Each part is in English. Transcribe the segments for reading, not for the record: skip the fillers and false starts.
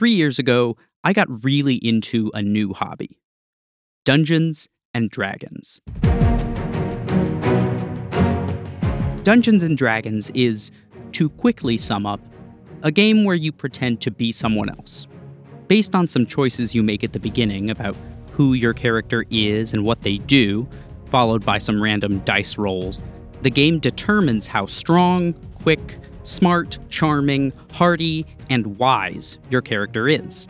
3 years ago, I got really into a new hobby, Dungeons and Dragons. Dungeons and Dragons is, to quickly sum up, a game where you pretend to be someone else, based on some choices you make at the beginning about who your character is and what they do, followed by some random dice rolls. The game determines how strong, quick, smart, charming, hardy, and wise your character is.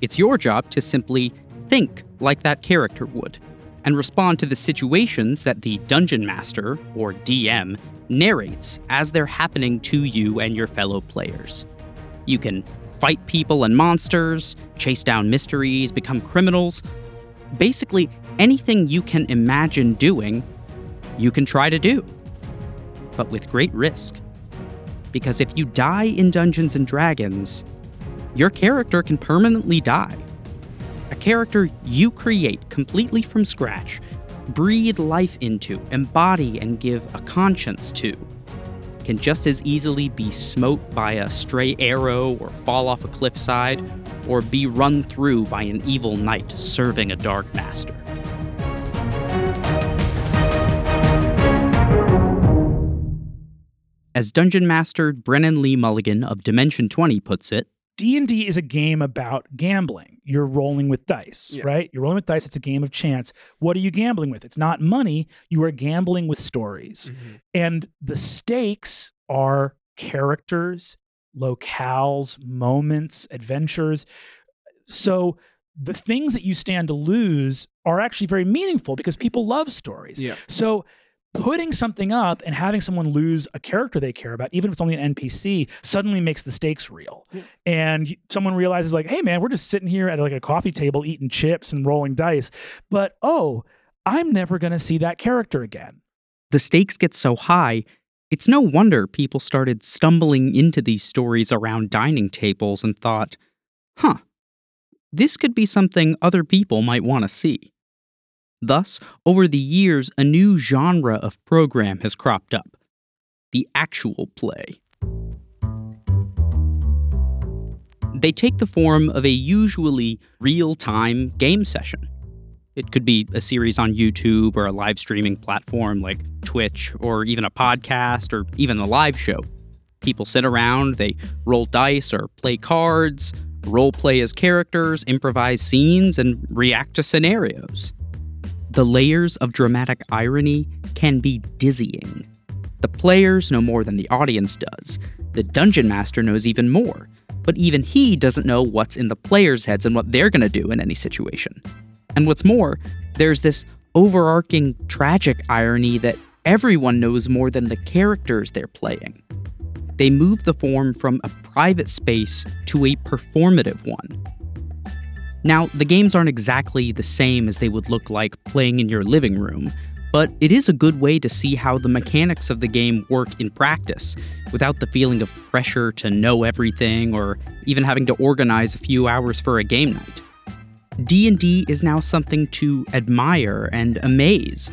It's your job to simply think like that character would, and respond to the situations that the Dungeon Master, or DM, narrates as they're happening to you and your fellow players. You can fight people and monsters, chase down mysteries, become criminals. Basically, anything you can imagine doing, you can try to do, but with great risk. Because if you die in Dungeons and Dragons, your character can permanently die. A character you create completely from scratch, breathe life into, embody, and give a conscience to, can just as easily be smote by a stray arrow or fall off a cliffside, or be run through by an evil knight serving a dark master. As Dungeon Master Brennan Lee Mulligan of Dimension 20 puts it, D&D is a game about gambling. You're rolling with dice, right? You're rolling with dice. It's a game of chance. What are you gambling with? It's not money. You are gambling with stories. Mm-hmm. And the stakes are characters, locales, moments, adventures. So the things that you stand to lose are actually very meaningful because people love stories. Yeah. So putting something up and having someone lose a character they care about, even if it's only an NPC, suddenly makes the stakes real. Yeah. And someone realizes like, hey man, we're just sitting here at like a coffee table eating chips and rolling dice, but oh, I'm never going to see that character again. The stakes get so high, it's no wonder people started stumbling into these stories around dining tables and thought, huh, this could be something other people might want to see. Thus, over the years, a new genre of program has cropped up, the actual play. They take the form of a usually real-time game session. It could be a series on YouTube or a live streaming platform like Twitch or even a podcast or even a live show. People sit around, they roll dice or play cards, role-play as characters, improvise scenes, and react to scenarios. The layers of dramatic irony can be dizzying. The players know more than the audience does. The Dungeon Master knows even more, but even he doesn't know what's in the players' heads and what they're going to do in any situation. And what's more, there's this overarching tragic irony that everyone knows more than the characters they're playing. They move the form from a private space to a performative one. Now, the games aren't exactly the same as they would look like playing in your living room, but it is a good way to see how the mechanics of the game work in practice, without the feeling of pressure to know everything or even having to organize a few hours for a game night. D&D is now something to admire and amaze,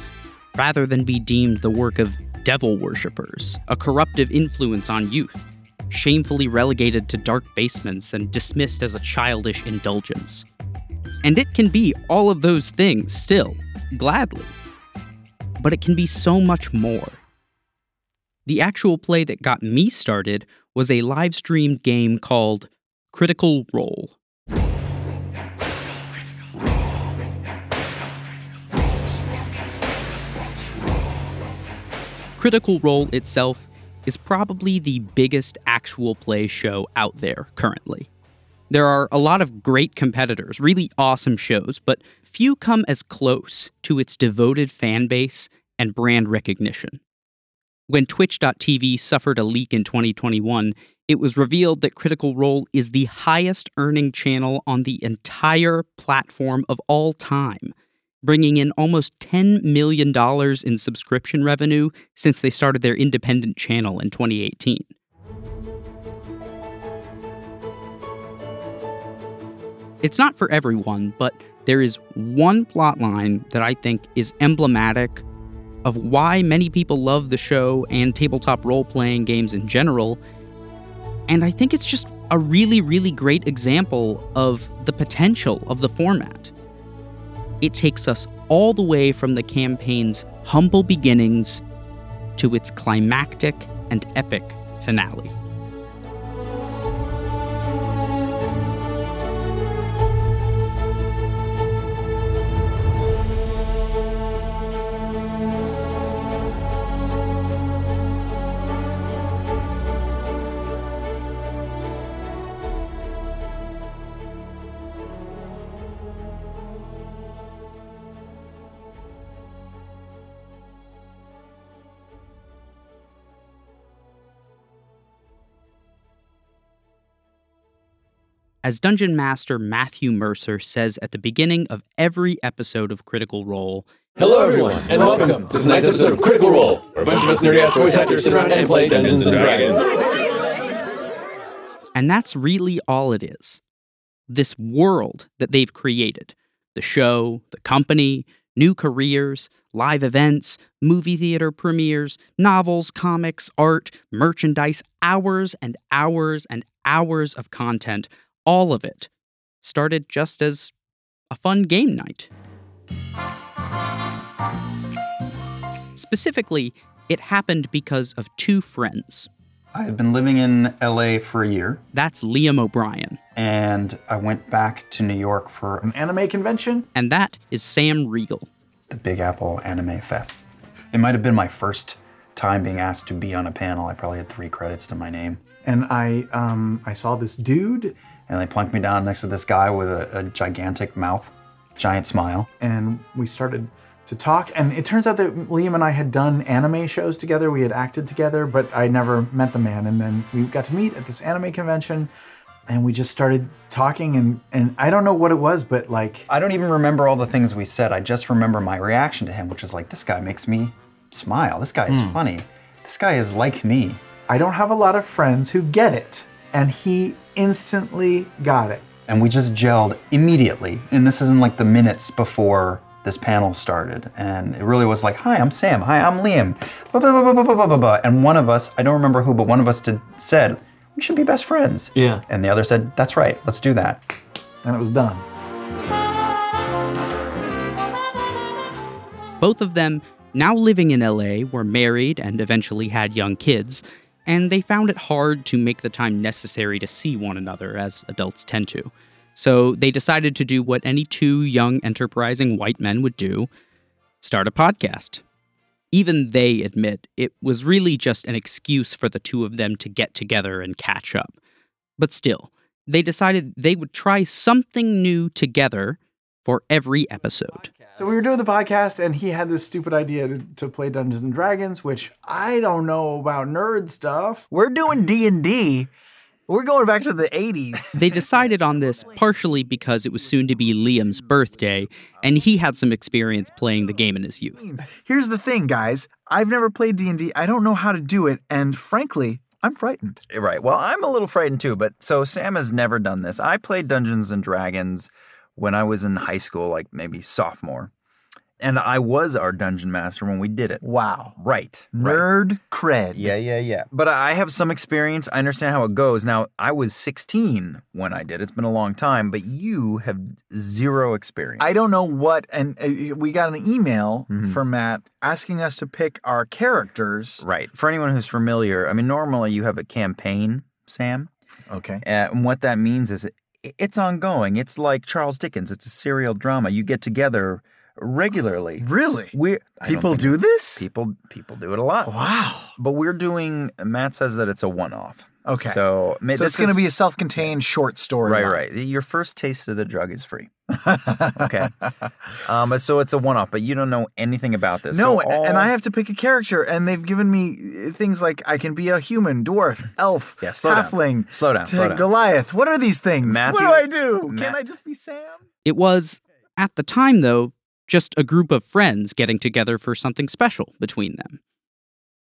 rather than be deemed the work of devil worshippers, a corruptive influence on youth, shamefully relegated to dark basements and dismissed as a childish indulgence. And it can be all of those things still, gladly. But it can be so much more. The actual play that got me started was a live-streamed game called Critical Role. Critical Role itself is probably the biggest actual play show out there currently. There are a lot of great competitors, really awesome shows, but few come as close to its devoted fan base and brand recognition. When Twitch.tv suffered a leak in 2021, it was revealed that Critical Role is the highest earning channel on the entire platform of all time, bringing in almost $10 million in subscription revenue since they started their independent channel in 2018. It's not for everyone, but there is one plotline that I think is emblematic of why many people love the show and tabletop role-playing games in general, and I think it's just a really, really great example of the potential of the format. It takes us all the way from the campaign's humble beginnings to its climactic and epic finale. As Dungeon Master Matthew Mercer says at the beginning of every episode of Critical Role, "Hello everyone, and welcome to tonight's episode of Critical Role, where a bunch of us nerdy-ass voice actors sit around and play Dungeons and Dragons." And that's really all it is. This world that they've created, the show, the company, new careers, live events, movie theater premieres, novels, comics, art, merchandise, hours and hours and hours of content. All of it started just as a fun game night. Specifically, it happened because of two friends. I had been living in LA for a year. That's Liam O'Brien. And I went back to New York for an anime convention. And that is Sam Riegel. The Big Apple Anime Fest. It might have been my first time being asked to be on a panel. I probably had 3 credits to my name. And I saw this dude. And they plunked me down next to this guy with a gigantic mouth, giant smile. And we started to talk, and it turns out that Liam and I had done anime shows together, we had acted together, but I never met the man. And then we got to meet at this anime convention, and we just started talking, and I don't know what it was, but like... I don't even remember all the things we said, I just remember my reaction to him, which is like, this guy makes me smile, this guy is funny, this guy is like me. I don't have a lot of friends who get it, and he instantly got it. And we just gelled immediately. And this is in like the minutes before this panel started. And it really was like, hi, I'm Sam. Hi, I'm Liam. Blah, blah, blah, blah, blah, blah, blah. And one of us, I don't remember who, but one of us said, we should be best friends. Yeah. And the other said, that's right, let's do that. And it was done. Both of them, now living in LA, were married and eventually had young kids. And they found it hard to make the time necessary to see one another, as adults tend to. So they decided to do what any two young, enterprising white men would do, start a podcast. Even they admit it was really just an excuse for the two of them to get together and catch up. But still, they decided they would try something new together for every episode. So we were doing the podcast, and he had this stupid idea to play Dungeons and Dragons, which I don't know about nerd stuff. We're doing D&D. We're going back to the 80s. They decided on this partially because it was soon to be Liam's birthday, and he had some experience playing the game in his youth. Here's the thing, guys. I've never played D&D. I don't know how to do it, and frankly, I'm frightened. Right. Well, I'm a little frightened too, but so Sam has never done this. I played Dungeons and Dragons when I was in high school, like maybe sophomore. And I was our dungeon master when we did it. Wow. Right. Nerd cred. Yeah. But I have some experience. I understand how it goes. Now, I was 16 when I did. It's been a long time, but you have zero experience. I don't know what, and we got an email from Matt asking us to pick our characters. Right. For anyone who's familiar, I mean, normally you have a campaign, Sam. Okay. And what that means is it's ongoing. It's like Charles Dickens. It's a serial drama. You get together regularly. Really? People do this? People do it a lot. Wow. But we're doing, Matt says that it's a one-off. Okay. So it's going to be a self-contained short story. Right. Your first taste of the drug is free. Okay. So it's a one-off, but you don't know anything about this. No, and I have to pick a character, and they've given me things like I can be a human, dwarf, elf, halfling, slow down. Goliath. What are these things? Matthew, what do I do? Can I just be Sam? It was, at the time though, just a group of friends getting together for something special between them.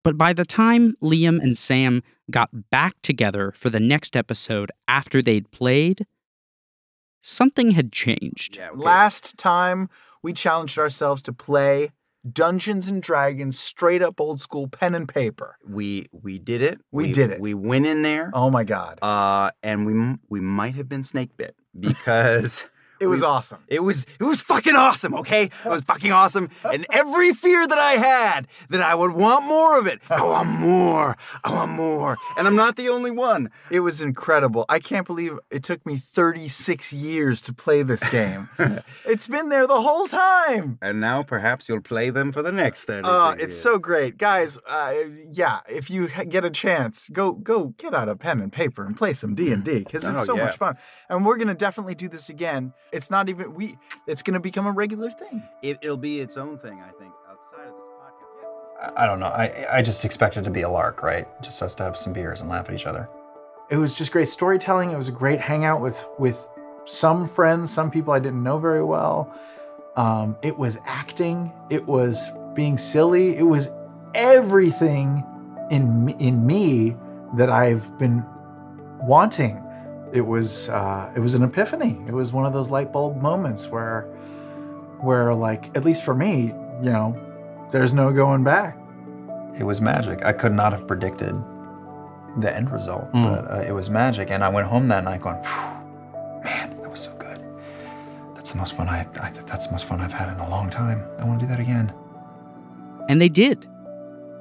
But by the time Liam and Sam got back together for the next episode after they'd played, something had changed. Yeah, okay. Last time, we challenged ourselves to play Dungeons and Dragons, straight up old school pen and paper. We did it. We did it. We went in there. Oh my God. And we might have been snake bit because it was awesome. It was fucking awesome, okay? It was fucking awesome. And every fear that I had that I would want more of it. I want more. I want more. And I'm not the only one. It was incredible. I can't believe it took me 36 years to play this game. It's been there the whole time. And now perhaps you'll play them for the next 36 years. It's so great. Guys, yeah, if you get a chance, go get out a pen and paper and play some D&D because it's so much fun. And we're going to definitely do this again. It's not even it's going to become a regular thing. It'll be its own thing, I think, outside of this podcast. I don't know. I just expect it to be a lark, right? Just us to have some beers and laugh at each other. It was just great storytelling. It was a great hangout with some friends, some people I didn't know very well. It was acting. It was being silly. It was everything in me that I've been wanting. It was an epiphany. It was one of those light bulb moments where like, at least for me, you know, there's no going back. It was magic. I could not have predicted the end result, but it was magic. And I went home that night going, man, that was so good. That's the most fun I've had in a long time. I want to do that again. And they did.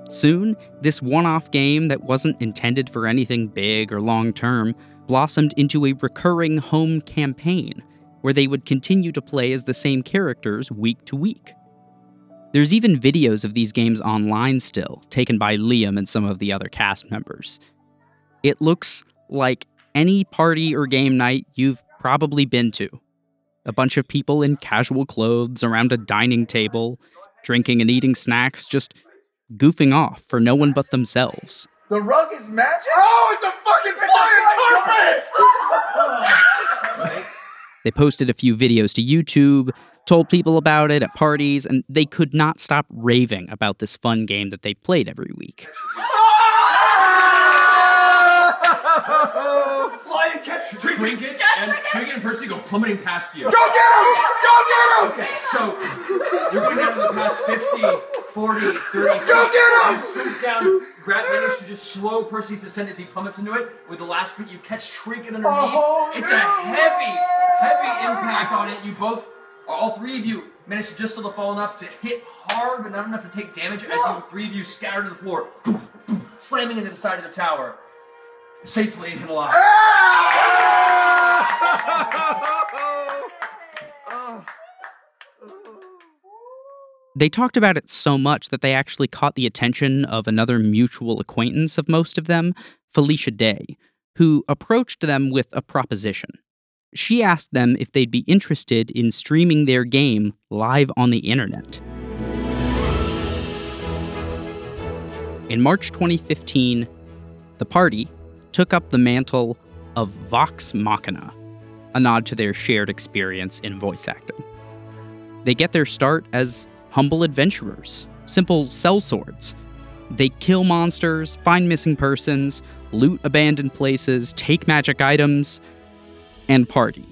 Soon, this one-off game that wasn't intended for anything big or long-term blossomed into a recurring home campaign where they would continue to play as the same characters week to week. There's even videos of these games online still, taken by Liam and some of the other cast members. It looks like any party or game night you've probably been to. A bunch of people in casual clothes around a dining table, drinking and eating snacks, just goofing off for no one but themselves. The rug is magic? Oh, it's a fucking flying carpet! They posted a few videos to YouTube, told people about it at parties, and they could not stop raving about this fun game that they played every week. Fly and catch Trinket, and Trinket and Percy go plummeting past you. Go get him! Go get him! Okay, so you're going down to the past 50... 40, 30, go get him! You shoot down, manage to just slow Percy's descent as he plummets into it. With the last bit, you catch Trinket underneath. Oh, it's a heavy impact on it. You both, all three of you, manage to just still fall enough to hit hard, but not enough to take damage as you three of you scatter to the floor, poof, poof, slamming into the side of the tower. Safely and alive. They talked about it so much that they actually caught the attention of another mutual acquaintance of most of them, Felicia Day, who approached them with a proposition. She asked them if they'd be interested in streaming their game live on the internet. In March 2015, the party took up the mantle of Vox Machina, a nod to their shared experience in voice acting. They get their start as humble adventurers, simple sellswords. They kill monsters, find missing persons, loot abandoned places, take magic items, and party.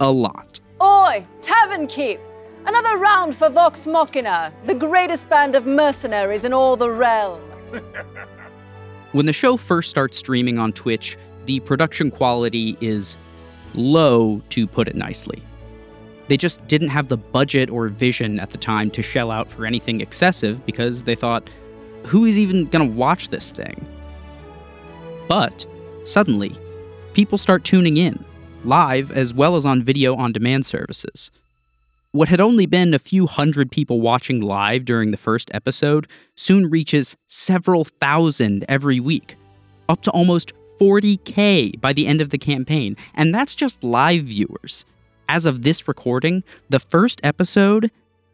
A lot. Oi, Tavern Keep! Another round for Vox Machina, the greatest band of mercenaries in all the realm. When the show first starts streaming on Twitch, the production quality is low, to put it nicely. They just didn't have the budget or vision at the time to shell out for anything excessive because they thought, who is even going to watch this thing? But suddenly, people start tuning in, live as well as on video on demand services. What had only been a few hundred people watching live during the first episode soon reaches several thousand every week, up to almost 40,000 by the end of the campaign, and that's just live viewers. As of this recording, the first episode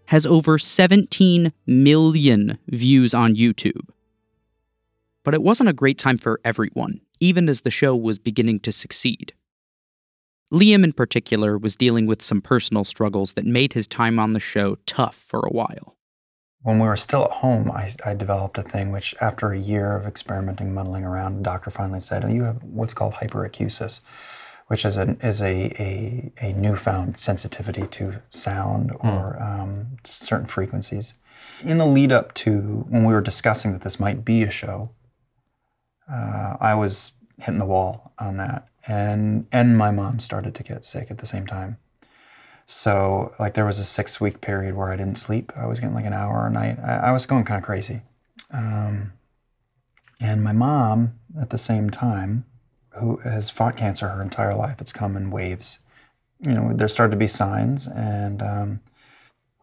has over 17 million views on YouTube. But it wasn't a great time for everyone, even as the show was beginning to succeed. Liam, in particular, was dealing with some personal struggles that made his time on the show tough for a while. When we were still at home, I developed a thing which, after a year of experimenting, muddling around, a doctor finally said, you have what's called hyperacusis. which is a newfound sensitivity to sound or certain frequencies. In the lead up to when we were discussing that this might be a show, I was hitting the wall on that, and my mom started to get sick at the same time. So like there was a 6-week period where I didn't sleep. I was getting like an hour a night. I was going kind of crazy. And my mom at the same time, who has fought cancer her entire life, it's come in waves. You know, there started to be signs, and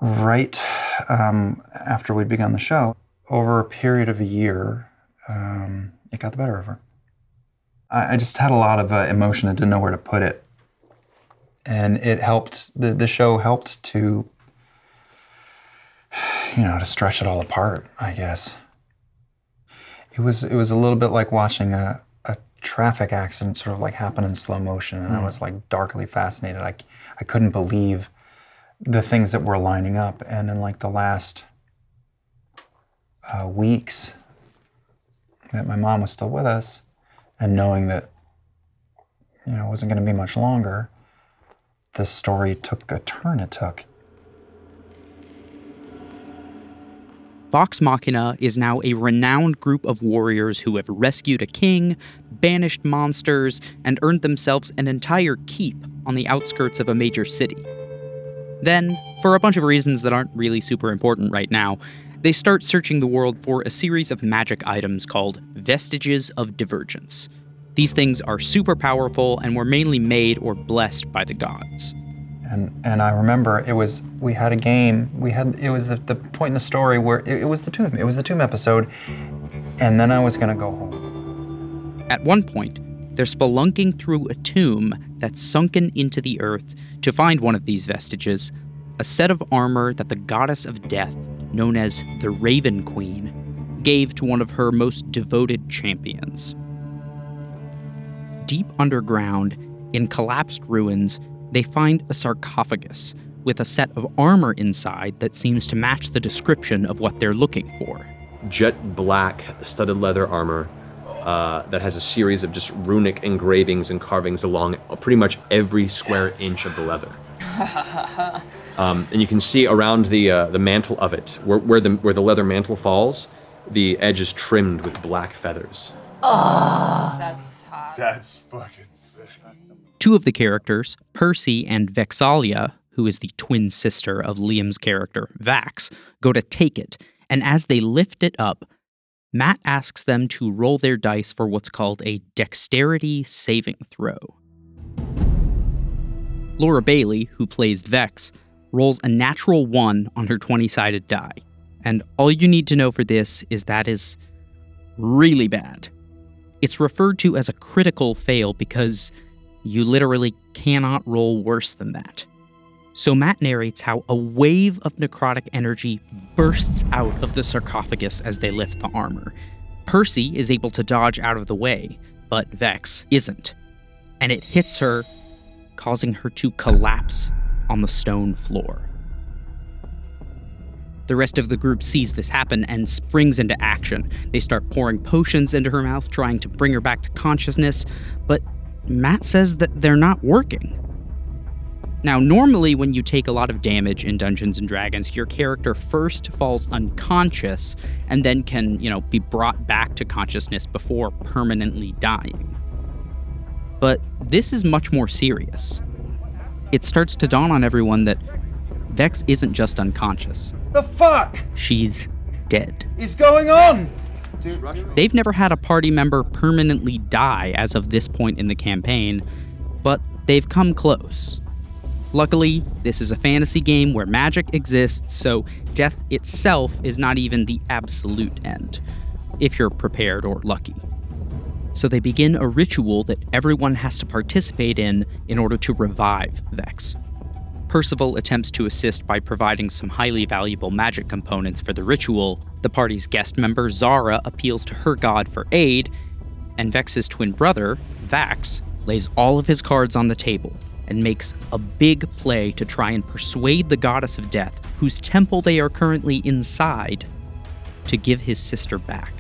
after we'd begun the show, over a period of a year, it got the better of her. I just had a lot of emotion and didn't know where to put it. And it helped, the show helped to, you know, to stretch it all apart, I guess. It was a little bit like watching a traffic accident sort of like happen in slow motion, and I was like darkly fascinated. I couldn't believe the things that were lining up. And in like the last weeks that my mom was still with us, and knowing that, you know, it wasn't going to be much longer, the story took a turn it took. Vox Machina is now a renowned group of warriors who have rescued a king, banished monsters, and earned themselves an entire keep on the outskirts of a major city. Then, for a bunch of reasons that aren't really super important right now, they start searching the world for a series of magic items called Vestiges of Divergence. These things are super powerful and were mainly made or blessed by the gods. And I remember it was the point in the story where it was the tomb episode, and then I was gonna go home. At one point, they're spelunking through a tomb that's sunken into the earth to find one of these vestiges, a set of armor that the goddess of death, known as the Raven Queen, gave to one of her most devoted champions. Deep underground, in collapsed ruins, they find a sarcophagus with a set of armor inside that seems to match the description of what they're looking for. Jet black studded leather armor that has a series of just runic engravings and carvings along pretty much every square inch of the leather. And you can see around the mantle of it, where the leather mantle falls, the edge is trimmed with black feathers. Oh, that's hot. That's fucking sick. Two of the characters, Percy and Vexalia, who is the twin sister of Liam's character, Vax, go to take it, and as they lift it up, Matt asks them to roll their dice for what's called a dexterity saving throw. Laura Bailey, who plays Vex, rolls a natural 1 on her 20-sided die, and all you need to know for this is that is really bad. It's referred to as a critical fail because you literally cannot roll worse than that. So Matt narrates how a wave of necrotic energy bursts out of the sarcophagus as they lift the armor. Percy is able to dodge out of the way, but Vex isn't. And it hits her, causing her to collapse on the stone floor. The rest of the group sees this happen and springs into action. They start pouring potions into her mouth, trying to bring her back to consciousness, but Matt says that they're not working. Now, normally when you take a lot of damage in Dungeons and Dragons, your character first falls unconscious and then can, you know, be brought back to consciousness before permanently dying. But this is much more serious. It starts to dawn on everyone that Vex isn't just unconscious. The fuck? She's dead. Is going on? They've never had a party member permanently die as of this point in the campaign, but they've come close. Luckily, this is a fantasy game where magic exists, so death itself is not even the absolute end, if you're prepared or lucky. So they begin a ritual that everyone has to participate in order to revive Vex. Percival attempts to assist by providing some highly valuable magic components for the ritual. The party's guest member, Zara, appeals to her god for aid, and Vex's twin brother, Vax, lays all of his cards on the table and makes a big play to try and persuade the goddess of death, whose temple they are currently inside, to give his sister back.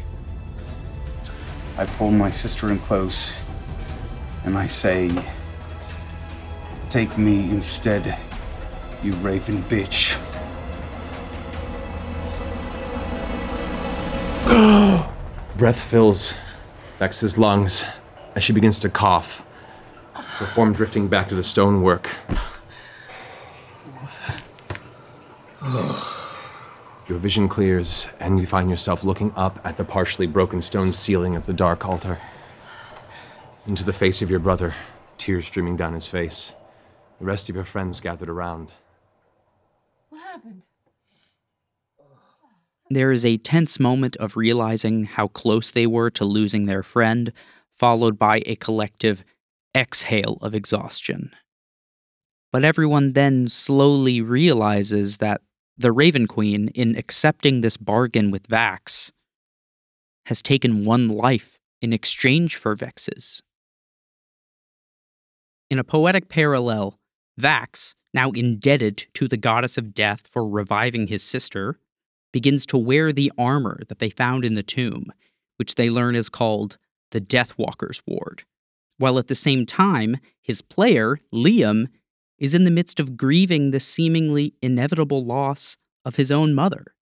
I pull my sister in close, and I say, Take me instead, you raven bitch. Breath fills Vex's lungs as she begins to cough, her form drifting back to the stonework. Your vision clears, and you find yourself looking up at the partially broken stone ceiling of the dark altar. Into the face of your brother, tears streaming down his face. The rest of your friends gathered around. What happened? There is a tense moment of realizing how close they were to losing their friend, followed by a collective exhale of exhaustion. But everyone then slowly realizes that the Raven Queen, in accepting this bargain with Vax, has taken one life in exchange for Vex's. In a poetic parallel, Vax, now indebted to the goddess of death for reviving his sister, begins to wear the armor that they found in the tomb, which they learn is called the Deathwalker's Ward, while at the same time, his player, Liam, is in the midst of grieving the seemingly inevitable loss of his own mother.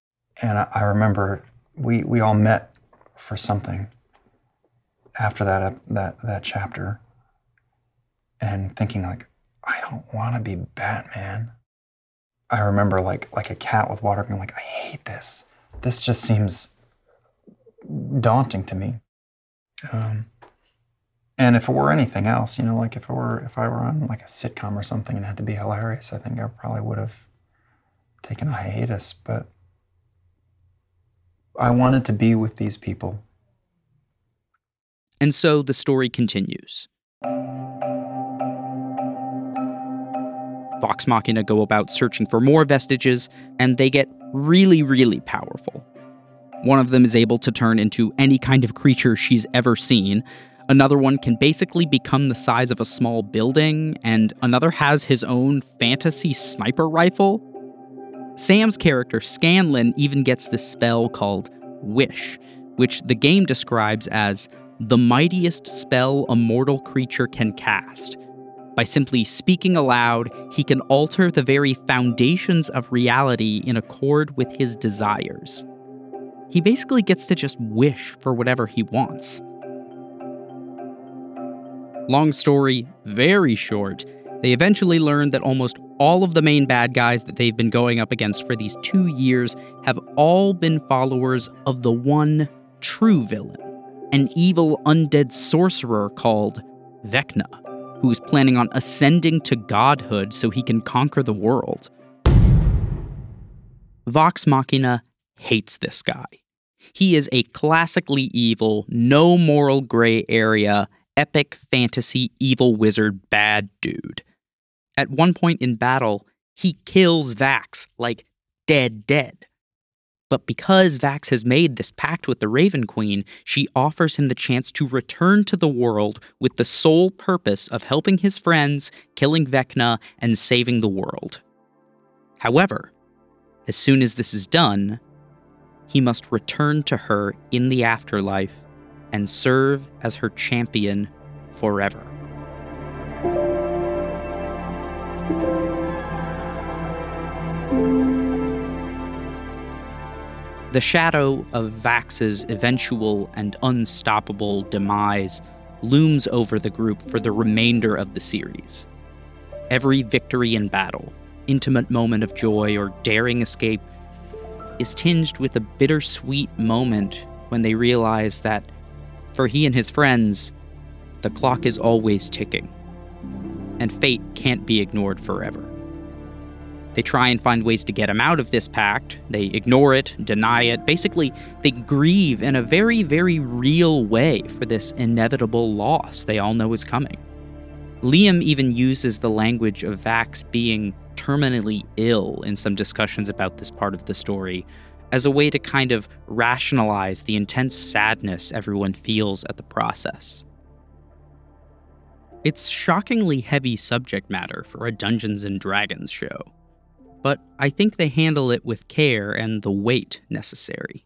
And I remember we all met for something after that chapter, and thinking like, I don't want to be Batman. I remember like a cat with water being like, I hate this. This just seems daunting to me. And if it were anything else, you know, like if I were on like a sitcom or something and had to be hilarious, I think I probably would have taken a hiatus, but I wanted to be with these people. And so the story continues. Vox Machina go about searching for more vestiges, and they get really, really powerful. One of them is able to turn into any kind of creature she's ever seen. Another one can basically become the size of a small building, and another has his own fantasy sniper rifle. Sam's character, Scanlan, even gets this spell called Wish, which the game describes as the mightiest spell a mortal creature can cast. By simply speaking aloud, he can alter the very foundations of reality in accord with his desires. He basically gets to just wish for whatever he wants. Long story, very short, they eventually learn that almost all of the main bad guys that they've been going up against for these 2 years have all been followers of the one true villain, an evil undead sorcerer called Vecna, who is planning on ascending to godhood so he can conquer the world. Vox Machina hates this guy. He is a classically evil, no moral gray area, epic fantasy evil wizard bad dude. At one point in battle, he kills Vax like dead. But because Vax has made this pact with the Raven Queen, she offers him the chance to return to the world with the sole purpose of helping his friends, killing Vecna, and saving the world. However, as soon as this is done, he must return to her in the afterlife and serve as her champion forever. The shadow of Vax's eventual and unstoppable demise looms over the group for the remainder of the series. Every victory in battle, intimate moment of joy, or daring escape is tinged with a bittersweet moment when they realize that for he and his friends, the clock is always ticking, and fate can't be ignored forever. They try and find ways to get him out of this pact. They ignore it, deny it. Basically, they grieve in a very, very real way for this inevitable loss they all know is coming. Liam even uses the language of Vax being terminally ill in some discussions about this part of the story, as a way to kind of rationalize the intense sadness everyone feels at the process. It's shockingly heavy subject matter for a Dungeons and Dragons show, but I think they handle it with care and the weight necessary,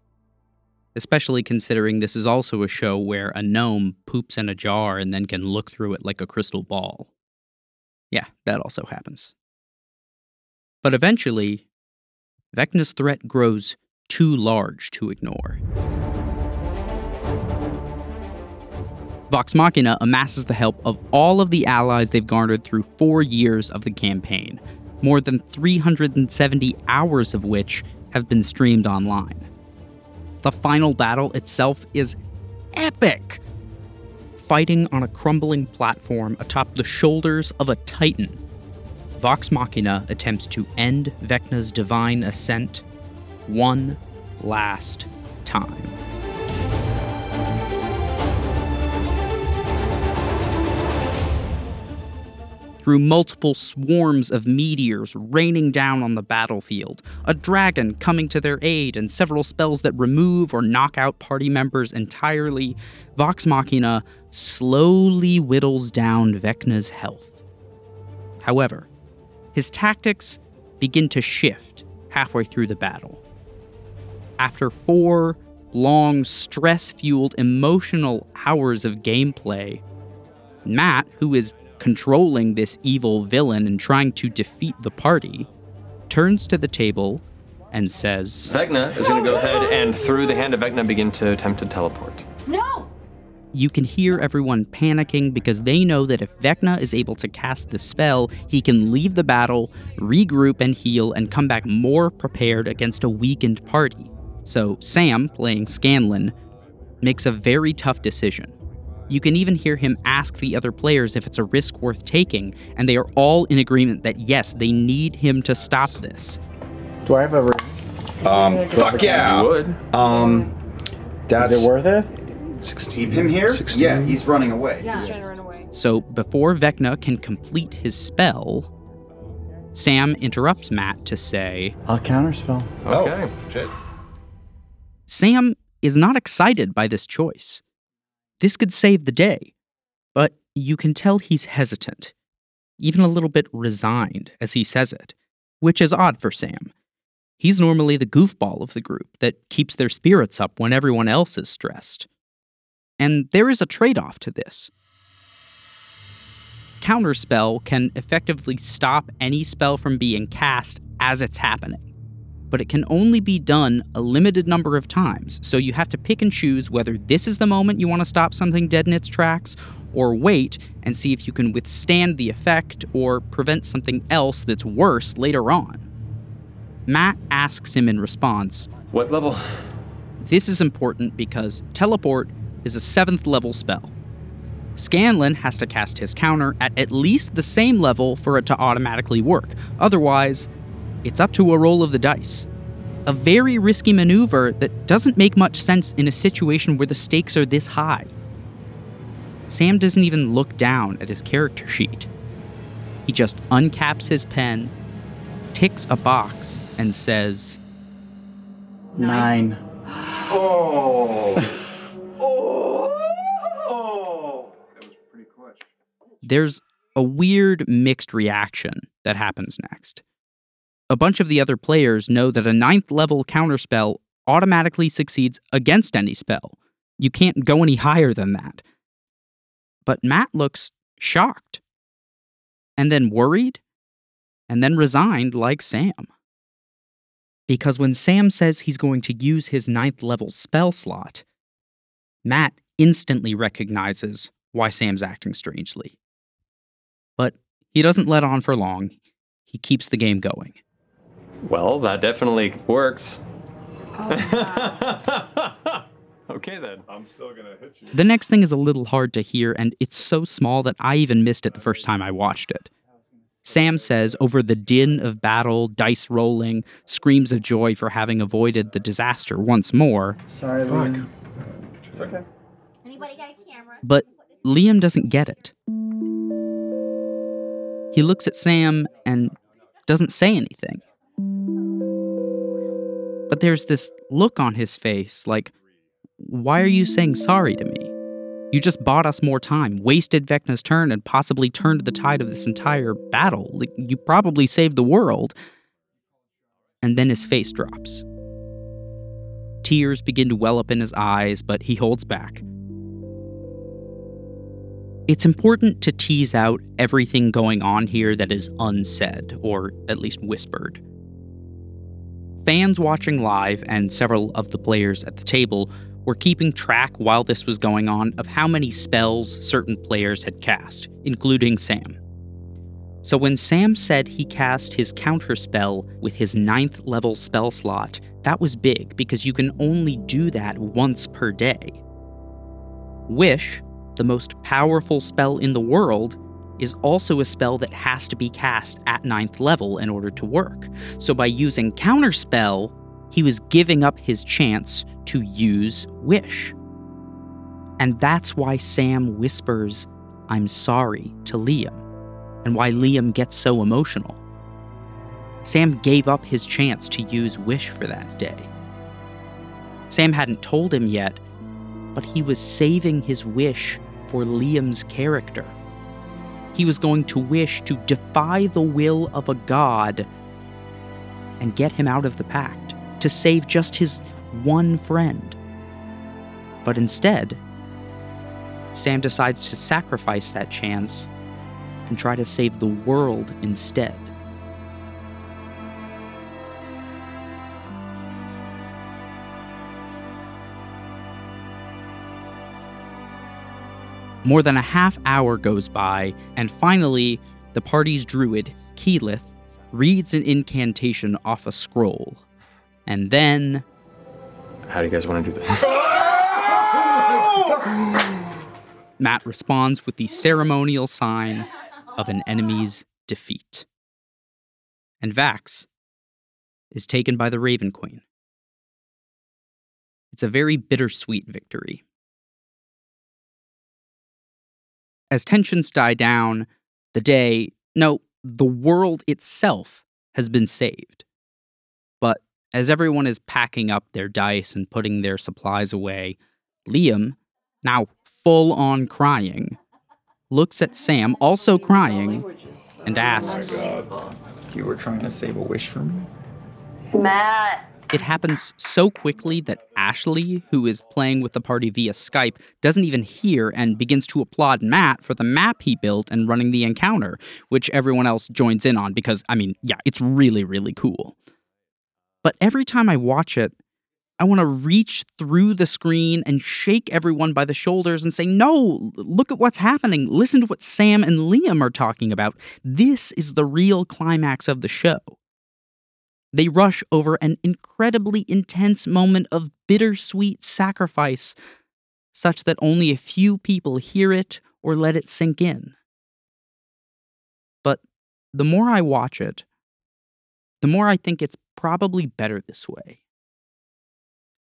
especially considering this is also a show where a gnome poops in a jar and then can look through it like a crystal ball. Yeah, that also happens. But eventually, Vecna's threat grows too large to ignore. Vox Machina amasses the help of all of the allies they've garnered through 4 years of the campaign, more than 370 hours of which have been streamed online. The final battle itself is epic! Fighting on a crumbling platform atop the shoulders of a titan, Vox Machina attempts to end Vecna's divine ascent one last time. Through multiple swarms of meteors raining down on the battlefield, a dragon coming to their aid, and several spells that remove or knock out party members entirely, Vox Machina slowly whittles down Vecna's health. However, his tactics begin to shift halfway through the battle. After 4 long, stress-fueled, emotional hours of gameplay, Matt, who is controlling this evil villain and trying to defeat the party, turns to the table and says, Vecna is going to go ahead and, through the hand of Vecna, begin to attempt to teleport. No! You can hear everyone panicking because they know that if Vecna is able to cast the spell, he can leave the battle, regroup and heal, and come back more prepared against a weakened party. So Sam, playing Scanlan, makes a very tough decision. You can even hear him ask the other players if it's a risk worth taking, and they are all in agreement that yes, they need him to stop this. Do I have a... fuck yeah! You would. That's... Is it worth it? Keep him here? 16. Yeah, he's running away. Yeah, he's trying to run away. So before Vecna can complete his spell, Sam interrupts Matt to say... I'll counterspell. Okay, oh, shit. Sam is not excited by this choice. This could save the day, but you can tell he's hesitant, even a little bit resigned as he says it, which is odd for Sam. He's normally the goofball of the group that keeps their spirits up when everyone else is stressed. And there is a trade-off to this. Counterspell can effectively stop any spell from being cast as it's happening, but it can only be done a limited number of times, so you have to pick and choose whether this is the moment you want to stop something dead in its tracks, or wait and see if you can withstand the effect or prevent something else that's worse later on. Matt asks him in response, What level? This is important because teleport is a 7th level spell. Scanlan has to cast his counter at least the same level for it to automatically work, otherwise, it's up to a roll of the dice. A very risky maneuver that doesn't make much sense in a situation where the stakes are this high. Sam doesn't even look down at his character sheet. He just uncaps his pen, ticks a box, and says... 9. Oh! Oh! Oh! That was pretty clutch. There's a weird mixed reaction that happens next. A bunch of the other players know that a 9th level counterspell automatically succeeds against any spell. You can't go any higher than that. But Matt looks shocked, and then worried, and then resigned like Sam. Because when Sam says he's going to use his 9th level spell slot, Matt instantly recognizes why Sam's acting strangely. But he doesn't let on for long. He keeps the game going. Well, that definitely works. Oh, okay, then. I'm still going to hit you. The next thing is a little hard to hear, and it's so small that I even missed it the first time I watched it. Sam says, over the din of battle, dice rolling, screams of joy for having avoided the disaster once more. Sorry, Liam. It's okay. Anybody got a camera? But Liam doesn't get it. He looks at Sam and doesn't say anything. But there's this look on his face like, why are you saying sorry to me? You just bought us more time, wasted Vecna's turn, and possibly turned the tide of this entire battle. Like, you probably saved the world. And then his face drops. Tears begin to well up in his eyes, but he holds back. It's important to tease out everything going on here that is unsaid, or at least whispered. Fans watching live and several of the players at the table were keeping track while this was going on of how many spells certain players had cast, including Sam. So when Sam said he cast his counterspell with his 9th level spell slot, that was big because you can only do that once per day. Wish, the most powerful spell in the world, is also a spell that has to be cast at 9th level in order to work. So by using Counterspell, he was giving up his chance to use Wish. And that's why Sam whispers, "I'm sorry," to Liam, and why Liam gets so emotional. Sam gave up his chance to use Wish for that day. Sam hadn't told him yet, but he was saving his wish for Liam's character. He was going to wish to defy the will of a god and get him out of the pact, to save just his one friend. But instead, Sam decides to sacrifice that chance and try to save the world instead. More than a half hour goes by, and finally, the party's druid, Keyleth, reads an incantation off a scroll. And then... How do you guys want to do this? Matt responds with the ceremonial sign of an enemy's defeat. And Vax is taken by the Raven Queen. It's a very bittersweet victory. As tensions die down, the world itself has been saved. But as everyone is packing up their dice and putting their supplies away, Liam, now full-on crying, looks at Sam, also crying, and asks, "Oh my God. You were trying to save a wish for me? Matt!" It happens so quickly that Ashley, who is playing with the party via Skype, doesn't even hear and begins to applaud Matt for the map he built and running the encounter, which everyone else joins in on because, it's really, really cool. But every time I watch it, I want to reach through the screen and shake everyone by the shoulders and say, "No, look at what's happening. Listen to what Sam and Liam are talking about. This is the real climax of the show." They rush over an incredibly intense moment of bittersweet sacrifice, such that only a few people hear it or let it sink in. But the more I watch it, the more I think it's probably better this way.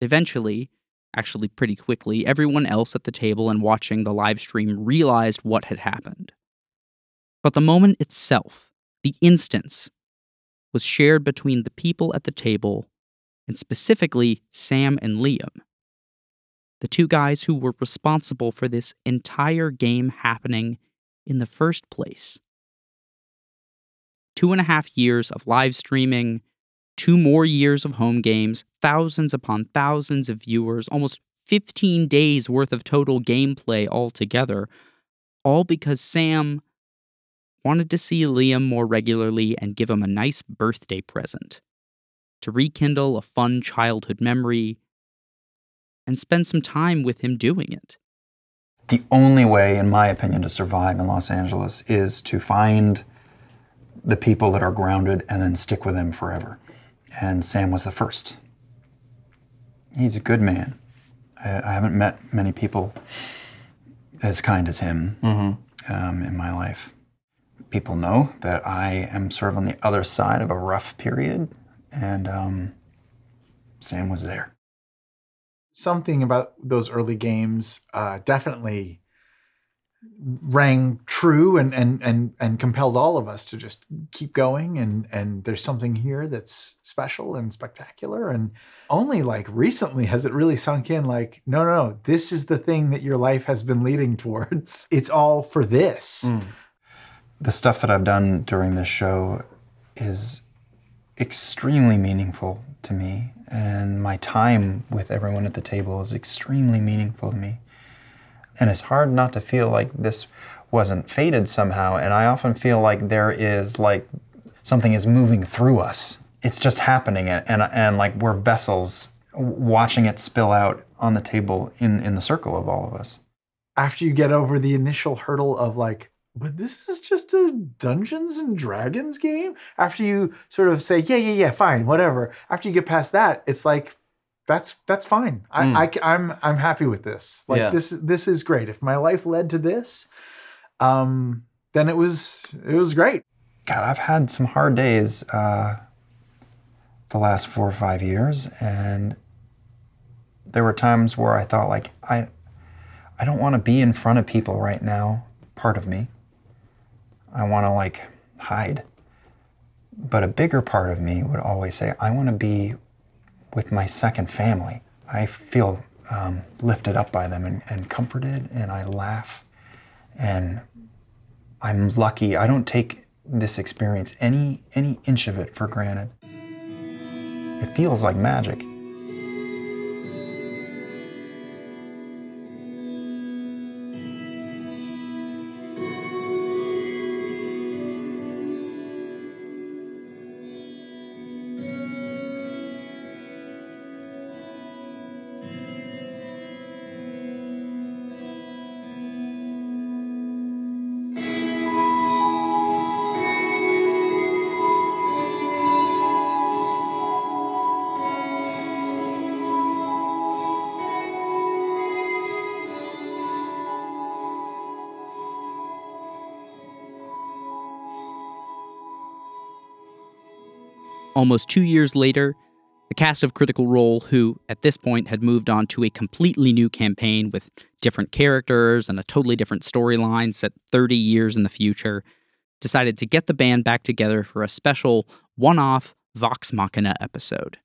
Eventually, actually pretty quickly, everyone else at the table and watching the live stream realized what had happened. But the moment itself, the instance, was shared between the people at the table, and specifically Sam and Liam, the two guys who were responsible for this entire game happening in the first place. 2.5 years of live streaming, 2 more years of home games, thousands upon thousands of viewers, almost 15 days worth of total gameplay altogether, all because Sam wanted to see Liam more regularly and give him a nice birthday present, to rekindle a fun childhood memory, and spend some time with him doing it. The only way, in my opinion, to survive in Los Angeles is to find the people that are grounded and then stick with them forever. And Sam was the first. He's a good man. I haven't met many people as kind as him in my life. People know that I am sort of on the other side of a rough period, and Sam was there. Something about those early games definitely rang true and compelled all of us to just keep going, and there's something here that's special and spectacular, and only like recently has it really sunk in, like, no, this is the thing that your life has been leading towards. It's all for this. Mm. The stuff that I've done during this show is extremely meaningful to me, and my time with everyone at the table is extremely meaningful to me. And it's hard not to feel like this wasn't fated somehow. And I often feel like there is like something is moving through us. It's just happening, and like we're vessels watching it spill out on the table in the circle of all of us. After you get over the initial hurdle of like, but this is just a Dungeons and Dragons game? After you sort of say, yeah, fine, whatever. After you get past that, it's like, that's fine. I'm happy with this. Like this is great. If my life led to this, then it was great. God, I've had some hard days the last 4 or 5 years, and there were times where I thought like, I don't want to be in front of people right now. Part of me, I want to like hide. But a bigger part of me would always say, I want to be with my second family. I feel lifted up by them and comforted, and I laugh, and I'm lucky. I don't take this experience, any inch of it, for granted. It feels like magic. Almost 2 years later, the cast of Critical Role, who at this point had moved on to a completely new campaign with different characters and a totally different storyline set 30 years in the future, decided to get the band back together for a special one-off Vox Machina episode.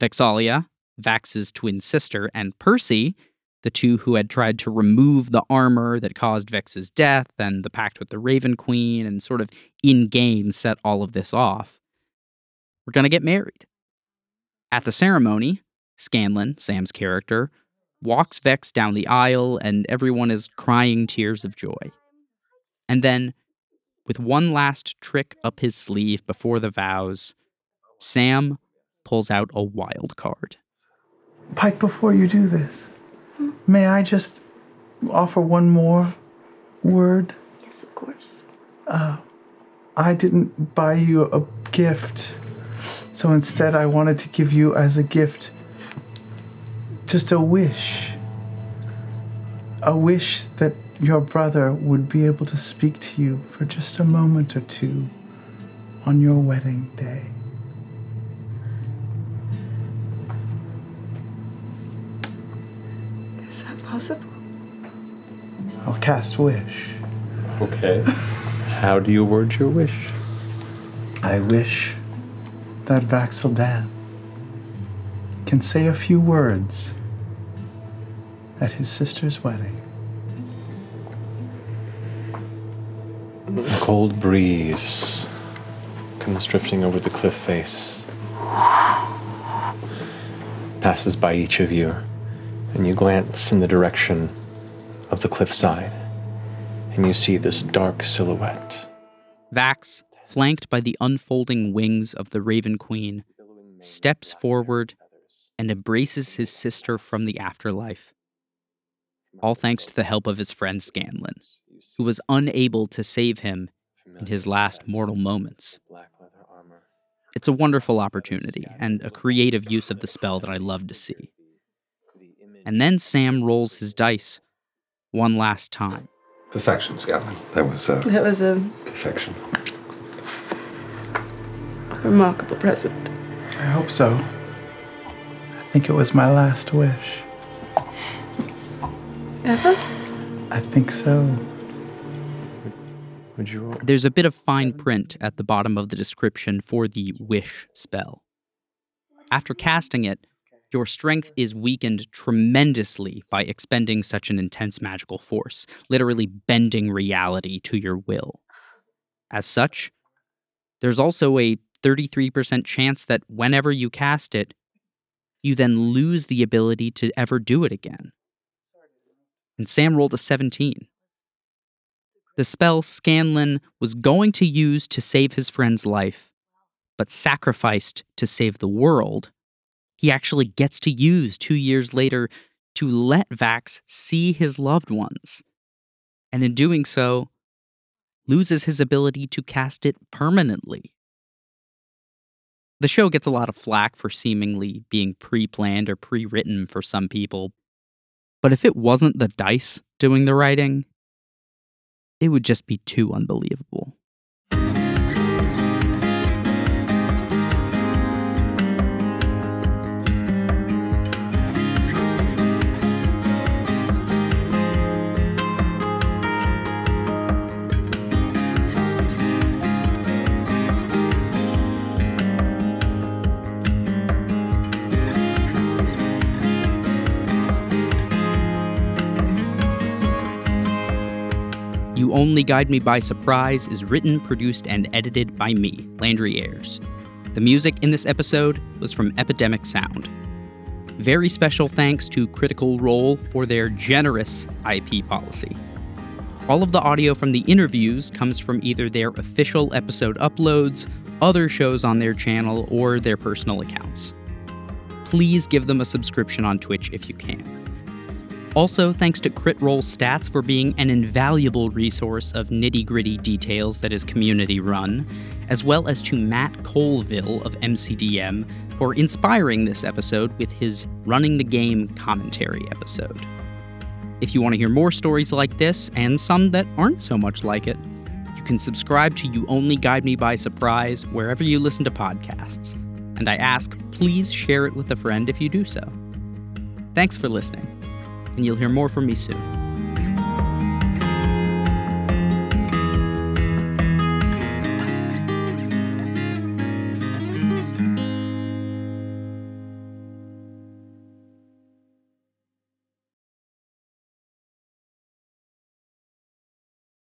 Vexalia, Vax's twin sister, and Percy, the two who had tried to remove the armor that caused Vex's death and the pact with the Raven Queen and sort of in-game set all of this off, we're going to get married. At the ceremony, Scanlan, Sam's character, walks Vex down the aisle and everyone is crying tears of joy. And then, with one last trick up his sleeve before the vows, Sam pulls out a wild card. Pike, before you do this, may I just offer one more word? Yes, of course. I didn't buy you a gift. So instead, I wanted to give you as a gift just a wish. A wish that your brother would be able to speak to you for just a moment or two on your wedding day. Is that possible? I'll cast wish. Okay. How do you word your wish? I wish that Vaxildan can say a few words at his sister's wedding. A cold breeze comes drifting over the cliff face, passes by each of you, and you glance in the direction of the cliffside, and you see this dark silhouette. Vax, flanked by the unfolding wings of the Raven Queen, steps forward and embraces his sister from the afterlife, all thanks to the help of his friend Scanlan, who was unable to save him in his last mortal moments. It's a wonderful opportunity and a creative use of the spell that I love to see. And then Sam rolls his dice one last time. Perfection, Scanlan. That was a... Perfection. Remarkable present. I hope so. I think it was my last wish. Ever? I think so. Would you roll? There's a bit of fine print at the bottom of the description for the wish spell. After casting it, your strength is weakened tremendously by expending such an intense magical force, literally bending reality to your will. As such, there's also a 33% chance that whenever you cast it, you then lose the ability to ever do it again. And Sam rolled a 17. the spell Scanlan was going to use to save his friend's life, but sacrificed to save the world, he actually gets to use 2 years later to let Vax see his loved ones, and in doing so, loses his ability to cast it permanently. The show gets a lot of flack for seemingly being pre-planned or pre-written for some people, but if it wasn't the dice doing the writing, it would just be too unbelievable. You Only Guide Me by Surprise is written, produced, and edited by me, Landry Ayers. The music in this episode was from Epidemic Sound. Very special thanks to Critical Role for their generous IP policy. All of the audio from the interviews comes from either their official episode uploads, other shows on their channel, or their personal accounts. Please give them a subscription on Twitch if you can. Also, thanks to Crit Roll Stats for being an invaluable resource of nitty-gritty details that is community-run, as well as to Matt Colville of MCDM for inspiring this episode with his Running the Game commentary episode. If you want to hear more stories like this, and some that aren't so much like it, you can subscribe to You Only Guide Me by Surprise wherever you listen to podcasts. And I ask, please share it with a friend if you do so. Thanks for listening, and you'll hear more from me soon.